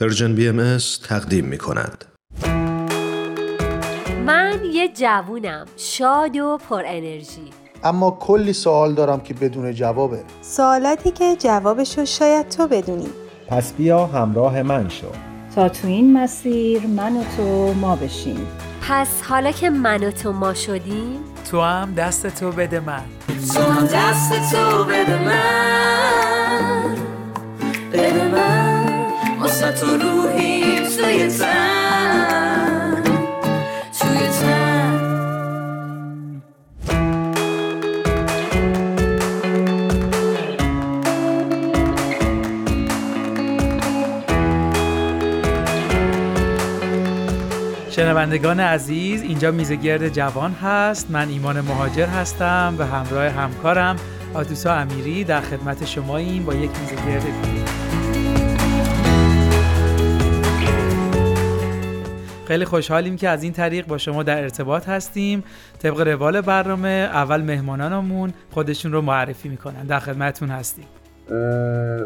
پرژن BMS تقدیم می کند. من یه جوونم شاد و پر انرژی، اما کلی سوال دارم که بدون جوابه، سوالاتی که جوابشو شاید تو بدونی. پس بیا همراه من شو تا تو این مسیر من و تو ما بشیم. پس حالا که من و تو ما شدیم، تو هم دست تو بده من، تو هم دست تو بده من، بده من واسه تو روحیم توی تن، توی تن. شنوندگان عزیز، اینجا میزگرد جوان هست. من ایمان مهاجر هستم و همراه همکارم آدوسا امیری در خدمت شماییم با یک میزگرد دیگه. خیلی خوشحالیم که از این طریق با شما در ارتباط هستیم. طبق روال برنامه اول مهمانانمون خودشون رو معرفی میکنن. در خدمتون هستیم.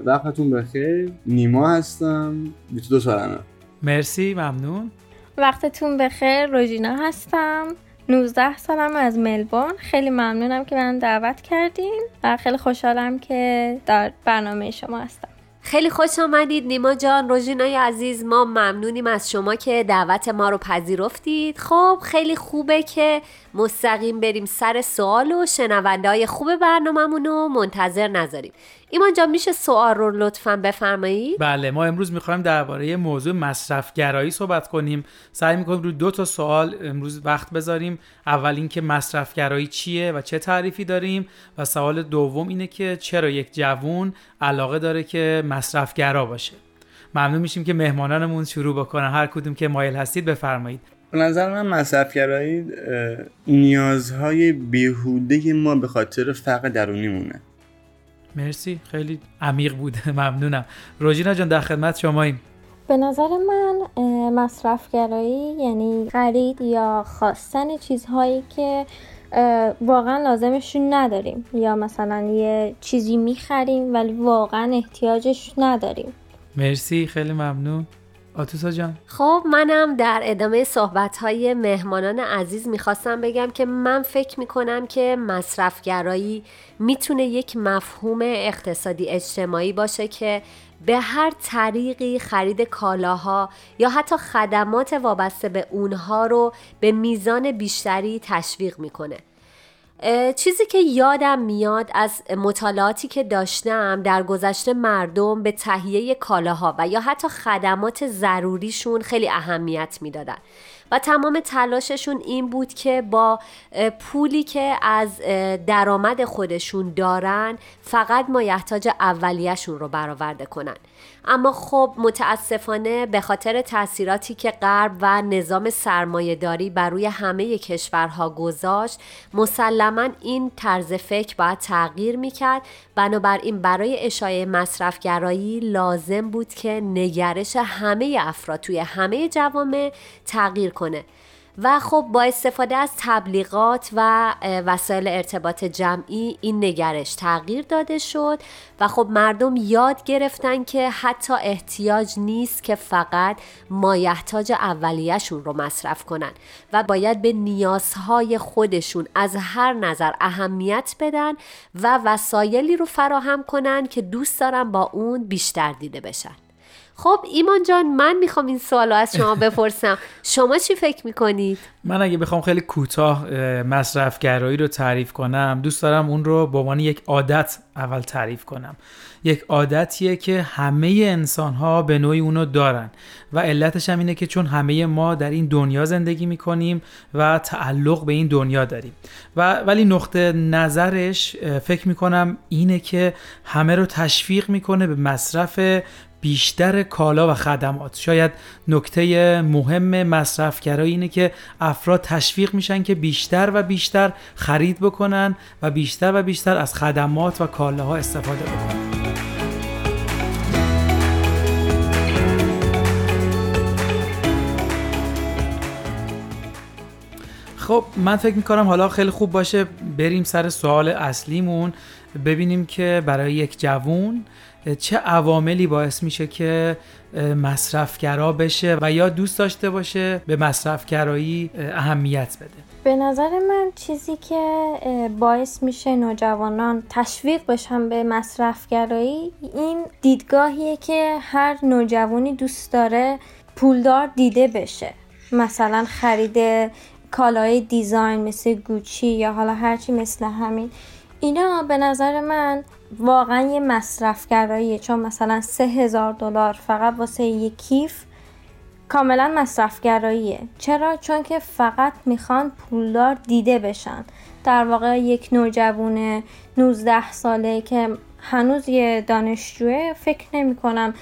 وقتتون بخیر. نیما هستم، 22 سالمه. مرسی، ممنون. وقتتون بخیر، روژینا هستم، 19 سالم، از ملبورن. خیلی ممنونم که من دعوت کردین و خیلی خوشحالم که در برنامه شما هستم. خیلی خوش آمدید نیما جان، روژینای عزیز. ما ممنونیم از شما که دعوت ما رو پذیرفتید. خب خیلی خوبه که مستقیم بریم سر سوال و شنونده‌های خوب برنامه‌مون رو منتظر نذاریم. ایمان جان، میشه سوال رو لطفاً بفرمایید؟ بله، ما امروز می‌خوایم درباره موضوع مصرف‌گرایی صحبت کنیم. سعی می‌کنیم روی 2 تا سوال امروز وقت بذاریم. اول اینکه مصرف‌گرایی چیه و چه تعریفی داریم، و سوال دوم اینه که چرا یک جوون علاقه داره که مصرف‌گرا باشه. ممنون میشیم که مهمانانمون شروع بکنن. هر کدوم که مایل هستید بفرمایید. به نظر من مصرف‌گرایی نیازهای بیهوده ما به خاطر فقر درونی مونه. مرسی، خیلی عمیق بود. ممنونم. روژینا جان، در خدمت شماییم. به نظر من مصرف‌گرایی یعنی خرید یا خواستن چیزهایی که واقعا لازمشون نداریم، یا مثلا یه چیزی میخریم ولی واقعا احتیاجش نداریم. مرسی، خیلی ممنون. آتوسا جان. خب منم در ادامه صحبت‌های مهمانان عزیز می‌خواستم بگم که من فکر می‌کنم که مصرف‌گرایی می‌تونه یک مفهوم اقتصادی اجتماعی باشه که به هر طریقی خرید کالاها یا حتی خدمات وابسته به اونها رو به میزان بیشتری تشویق می‌کنه. چیزی که یادم میاد از مطالعاتی که داشتم در گذشته، مردم به تهیه کالاها و یا حتی خدمات ضروریشون خیلی اهمیت میدادن و تمام تلاششون این بود که با پولی که از درآمد خودشون دارن فقط مایحتاج اولیه‌شون رو برآورده کنن. اما خب متاسفانه به خاطر تأثیراتی که غرب و نظام سرمایه‌داری بر روی همه کشورها گذاشت، مسلماً این طرز فکر باید تغییر می‌کرد. بنابراین برای اشاعه مصرف‌گرایی لازم بود که نگرش همه افراد توی همه جوامع تغییر کنه و خب با استفاده از تبلیغات و وسایل ارتباط جمعی این نگرش تغییر داده شد و خب مردم یاد گرفتن که حتی احتیاج نیست که فقط مایحتاج اولیه‌شون رو مصرف کنن و باید به نیازهای خودشون از هر نظر اهمیت بدن و وسایلی رو فراهم کنن که دوست دارن با اون بیشتر دیده بشن. خب ایمان جان، من میخوام این سوالو از شما بپرسم. شما چی فکر میکنید؟ من اگه بخوام خیلی کوتاه مصرفگرایی رو تعریف کنم، دوست دارم اون رو به عنوان یک عادت اول تعریف کنم. یک عادتیه که همه انسان‌ها به نوعی اونو دارن و علتش هم اینه که چون همه ما در این دنیا زندگی می‌کنیم و تعلق به این دنیا داریم و ولی نقطه نظرش فکر می‌کنم اینه که همه رو تشویق می‌کنه به مصرف بیشتر کالا و خدمات. شاید نکته مهم مصرف‌گرایی اینه که افراد تشویق میشن که بیشتر و بیشتر خرید بکنن و بیشتر و بیشتر از خدمات و کالاها استفاده بکنن. خب من فکر میکنم حالا خیلی خوب باشه بریم سر سوال اصلیمون، ببینیم که برای یک جوون چه عواملی باعث میشه که مصرفگرا بشه و یا دوست داشته باشه به مصرفگرایی اهمیت بده. به نظر من چیزی که باعث میشه نوجوانان تشویق بشن به مصرفگرایی، این دیدگاهیه که هر نوجوانی دوست داره پولدار دیده بشه. مثلا خرید کالای دیزاین مثل گوچی یا حالا هرچی مثل همین، اینا به نظر من واقعا یه مصرفگراییه، چون مثلا $3,000 فقط واسه یک کیف کاملا مصرفگراییه. چرا؟ چون که فقط میخوان پولدار دیده بشن. در واقع یک نوجوان 19 ساله که هنوز یه دانشجوه، فکر نمی کنم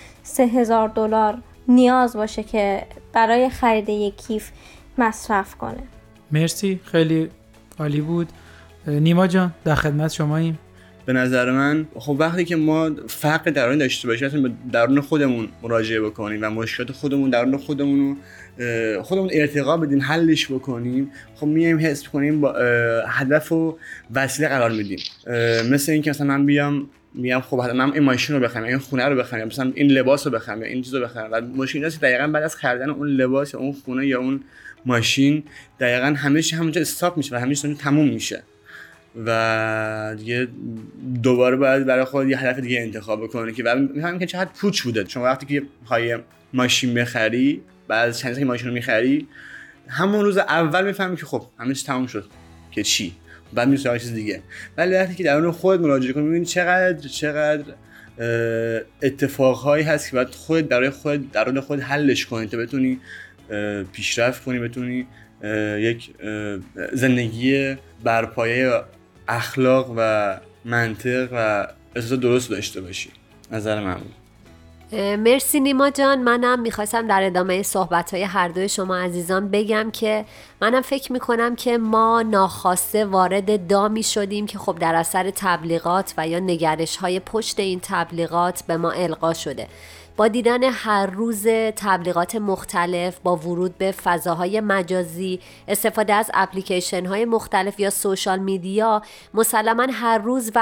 $3,000 نیاز باشه که برای خرید یک کیف مصرف کنه. مرسی، خیلی عالی بود. نیما جان در خدمت شماییم. به نظر من خب وقتی که ما فقر درونی داشته باشیم، درون خودمون مراجعه بکنیم و مشکلات خودمون درون خودمون ارتقا بدیم، حلش بکنیم، خب میایم حس کنیم با هدف و وسیله قرار میدیم. مثل این که مثلا من میام خب من این ماشین رو بخرم، این خونه رو بخرم، مثلا این لباس رو بخرم یا این چیز رو بخرم. و مشکل اینه که دقیقاً بعد از خریدن اون لباس یا اون خونه یا اون ماشین دقیقاً همه چی همونجا استاپ میشه و همه چی تموم میشه و دیگه دوباره باید برای خود یه هدف دیگه انتخاب بکنه که می‌فهمم که چقدر پوچ بوده. چون وقتی که پای ماشین می‌خری، بعد از چند سال که ماشین رو می‌خری، همون روز اول می‌فهمی که خب همه چی تموم شد که چی، بعد می‌سازی چیز دیگه. ولی وقتی که درون خود مراجعه کنی می‌بینی چقدر اتفاقهایی هست که باید خود برای خود درون خود حلش کنی تا بتونی پیشرفت کنی، بتونی یک زندگی بر پایه اخلاق و منطق و اساس درست داشته باشی. نظر من بود. مرسی نیما جان. منم میخواستم در ادامه صحبت‌های هر دوی شما عزیزان بگم که منم فکر میکنم که ما ناخواسته وارد دامی شدیم که خب در اثر تبلیغات و یا نگرش‌های پشت این تبلیغات به ما القا شده. با دیدن هر روز تبلیغات مختلف، با ورود به فضاهای مجازی، استفاده از اپلیکیشن‌های مختلف یا سوشال میدیا، مسلماً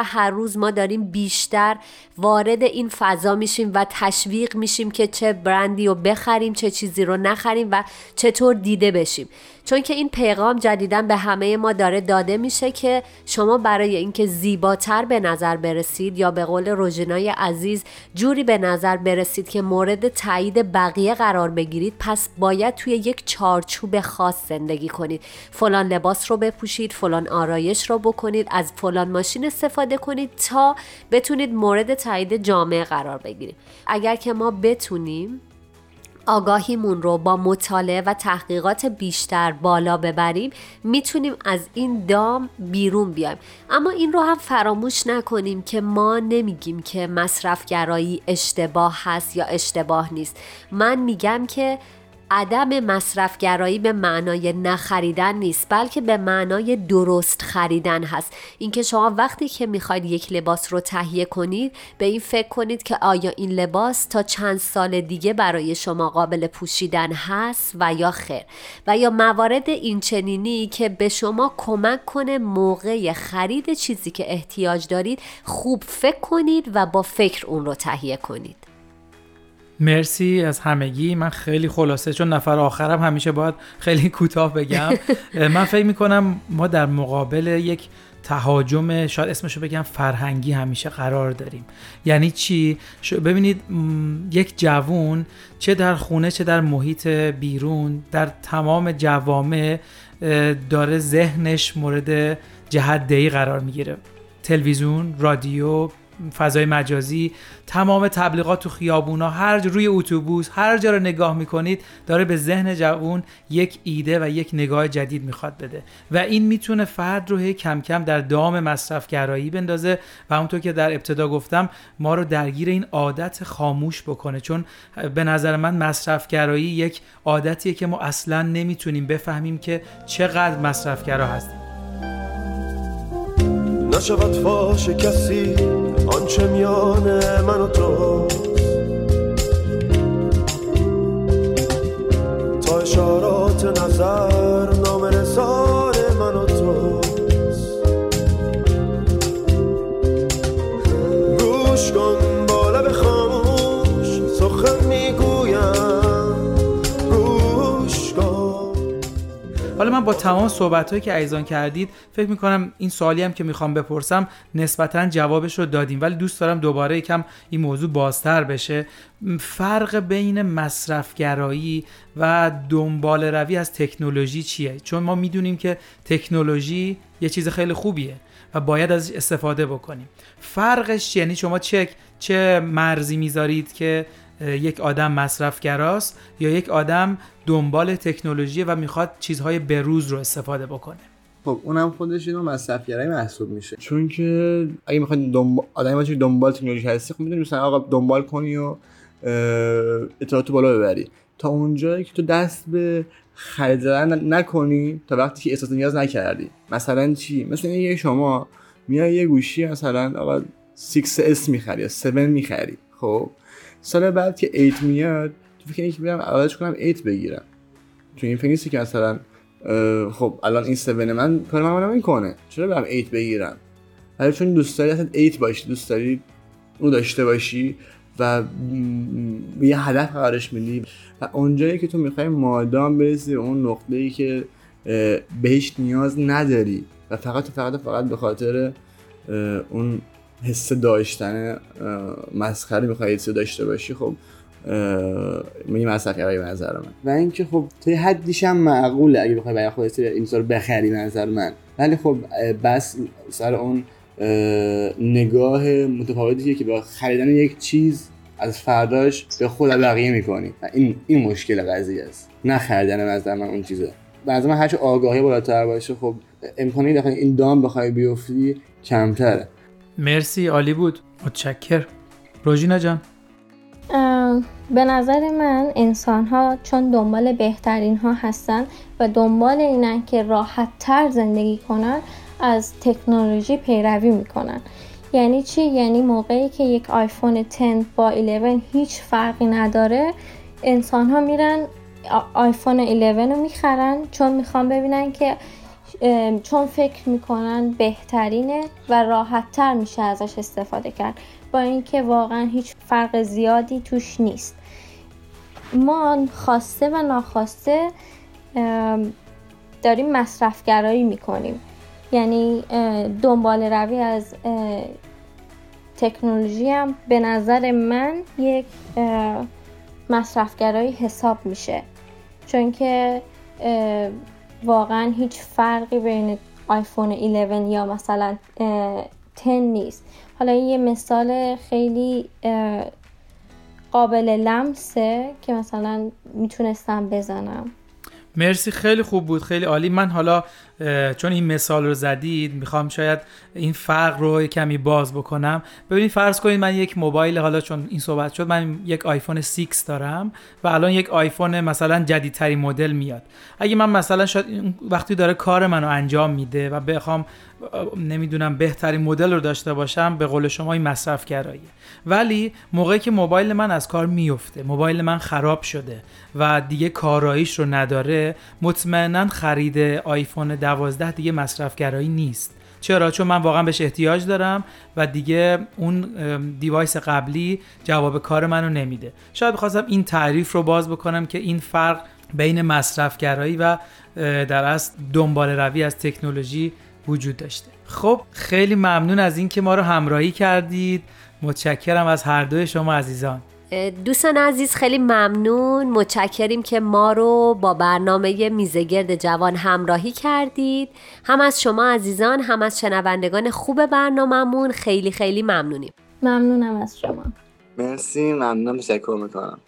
هر روز ما داریم بیشتر وارد این فضا میشیم و تشویق میشیم که چه برندی رو بخریم، چه چیزی رو نخریم و چطور دیده بشیم. چون که این پیغام جدیداً به همه ما داره داده میشه که شما برای اینکه زیباتر به نظر برسید یا به قول روژینای عزیز جوری به نظر برسید که مورد تایید بقیه قرار بگیرید، پس باید توی یک چارچوب خاص زندگی کنید. فلان لباس رو بپوشید، فلان آرایش رو بکنید، از فلان ماشین استفاده کنید تا بتونید مورد تایید جامعه قرار بگیرید. اگر که ما بتونیم آگاهیمون رو با مطالعه و تحقیقات بیشتر بالا ببریم، میتونیم از این دام بیرون بیایم. اما این رو هم فراموش نکنیم که ما نمیگیم که مصرفگرایی اشتباه هست یا اشتباه نیست. من میگم که عدم مصرفگرایی به معنای نخریدن نیست، بلکه به معنای درست خریدن هست. اینکه شما وقتی که میخواید یک لباس رو تهیه کنید، به این فکر کنید که آیا این لباس تا چند سال دیگه برای شما قابل پوشیدن هست و یا خیر، و یا موارد این چنینی که به شما کمک کنه موقع خرید چیزی که احتیاج دارید خوب فکر کنید و با فکر اون رو تهیه کنید. مرسی از همگی. من خیلی خلاصه، چون نفر آخرم همیشه باید خیلی کوتاه بگم. من فکر میکنم ما در مقابل یک تهاجم، شاید اسمشو بگم، فرهنگی همیشه قرار داریم. یعنی چی؟ ببینید یک جوون چه در خونه چه در محیط بیرون، در تمام جوامع داره ذهنش مورد جهت‌دهی قرار میگیره. تلویزیون، رادیو، فضای مجازی، تمام تبلیغات تو خیابونا، هر جا، روی اتوبوس، هر جا رو نگاه میکنید داره به ذهن جوان یک ایده و یک نگاه جدید میخواد بده و این میتونه فرد رو کم کم در دام مصرفگرایی بندازه و همونطور که در ابتدا گفتم ما رو درگیر این عادت خاموش بکنه. چون به نظر من مصرفگرایی یک عادتیه که ما اصلا نمیتونیم بفهمیم که چقدر مصرفگرا هستیم. نشود فاش کسی آنچه میان من و تو، تا اشارات نظر نامرسان حالا من با تمام صحبت‌هایی که ایزان کردید فکر می‌کنم این سوالی هم که می‌خوام بپرسم نسبتاً جوابش رو دادیم، ولی دوست دارم دوباره یکم این موضوع بازتر بشه. فرق بین مصرف‌گرایی و دنبال روی از تکنولوژی چیه؟ چون ما می‌دونیم که تکنولوژی یه چیز خیلی خوبیه و باید ازش استفاده بکنیم. فرقش یعنی شما چه مرزی می‌ذارید که یک آدم مصرف‌گراست یا یک آدم دنبال تکنولوژی و میخواد چیزهای بروز رو استفاده بکنه؟ خب اونم خودش اینو مصرف‌گرایی محسوب میشه، چون که اگه میخواد آدمی باشه که دنبال تکنولوژی هستی، خب میدونی مثلا آقا دنبال کنی و اطلاعاتو بالا ببری تا اونجایی که تو دست به خرید زدن نکنی تا وقتی که احساس نیاز نکردی. مثلا چی؟ مثلا یه شما میای یه گوشی مثلا آقا 6s میخری یا 7 میخری، خب سال بعد که 8 میاد تو فکر اینکه برم عوضش کنم 8 بگیرم، چون این فکر نیستی که مثلا خب الان این 7 من کار منم این کنه، چرا برم 8 بگیرم؟ ولی چون دوست داری اصلا 8 باشی، دوست داری اون داشته باشی و یه هدف قرارش میدی و اونجایی که تو میخوای مادام برسی به اون نقطه‌ای که بهش نیاز نداری و فقط به خاطر اون حس داشتن مسخره میخوایی چیزی داشته باشی، خب میگه مصرف‌گرایی به نظر من. و اینکه خب تا حدیش هم معقوله اگه بخوای برای خودت این چیزا رو بخری به نظر من، ولی خب بس سر اون نگاه متفاوتی که با خریدن یک چیز از فرداش به خود بقیه میکنی و این مشکل قضیه است، نه خریدن به نظر من اون چیزه. به نظر من هرچه آگاهی بالاتر باشه خب امکانی داخل این دام بخوای بیفتی کمتره. مرسی، عالی بود، متشکر. روژینا جان؟ به نظر من انسان ها چون دنبال بهترین ها هستن و دنبال اینن که راحت تر زندگی کنن از تکنولوژی پیروی میکنن. یعنی چی؟ یعنی موقعی که یک آیفون 10 با 11 هیچ فرقی نداره، انسان ها میرن آیفون 11 رو میخرن چون میخوان ببینن که چون فکر میکنن بهترینه و راحت تر میشه ازش استفاده کرد، با اینکه واقعا هیچ فرق زیادی توش نیست. ما خواسته و ناخواسته داریم مصرفگرایی میکنیم، یعنی دنبال روی از تکنولوژی هم به نظر من یک مصرفگرایی حساب میشه، چون که واقعا هیچ فرقی بین آیفون 11 یا مثلا 10 نیست. حالا یه مثال خیلی قابل لمسه که مثلا میتونستم بزنم. مرسی، خیلی خوب بود، خیلی عالی. من حالا چون این مثال رو زدید میخوام شاید این فرق رو کمی باز بکنم. ببینید فرض کنید من یک موبایل، حالا چون این صحبت شد، من یک آیفون 6 دارم و الان یک آیفون مثلا جدیدترین مدل میاد. اگه من مثلا شاید وقتی داره کار منو انجام میده و بخوام نمیدونم بهترین مدل رو داشته باشم، به قول شما این مصرف‌گراییه. ولی موقعی که موبایل من از کار میفته، موبایل من خراب شده و دیگه کاراییش رو نداره، مطمئناً خرید آیفون 12 دیگه مصرف‌گرایی نیست. چرا؟ چون من واقعا بهش احتیاج دارم و دیگه اون دیوایس قبلی جواب کار منو نمیده. شاید بخواستم این تعریف رو باز بکنم که این فرق بین مصرف‌گرایی و در اصل دنبال روی از تکنولوژی وجود داشته. خب خیلی ممنون از این که ما رو همراهی کردید، متشکرم از هر دوی شما عزیزان. دوستان عزیز خیلی ممنون، متشکریم که ما رو با برنامه میزگرد جوان همراهی کردید. هم از شما عزیزان هم از شنوندگان خوب برنامه‌مون خیلی خیلی ممنونیم. ممنونم از شما. مرسی، ممنونم، تشکر میکنم.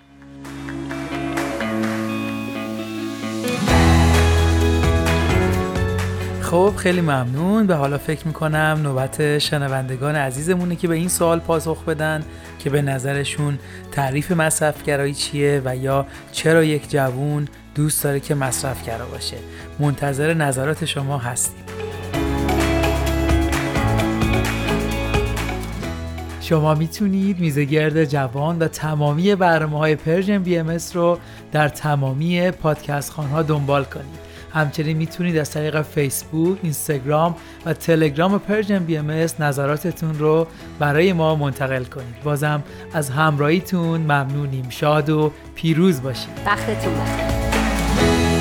خب خیلی ممنون. به حالا فکر میکنم نوبت شنوندگان عزیزمونه که به این سوال پاسخ بدن که به نظرشون تعریف مصرفگرایی چیه و یا چرا یک جوون دوست داره که مصرفگرا باشه. منتظر نظرات شما هستیم. شما میتونید میزگرد جوان و تمامی برنامه‌های پرژن BMS رو در تمامی پادکست خانه‌ها دنبال کنید. همچنین میتونید از طریق فیسبوک، اینستاگرام و تلگرام پرژن BMS نظراتتون رو برای ما منتقل کنید. بازم از همراهیتون ممنونیم. شاد و پیروز باشید. وقتتون بخیر.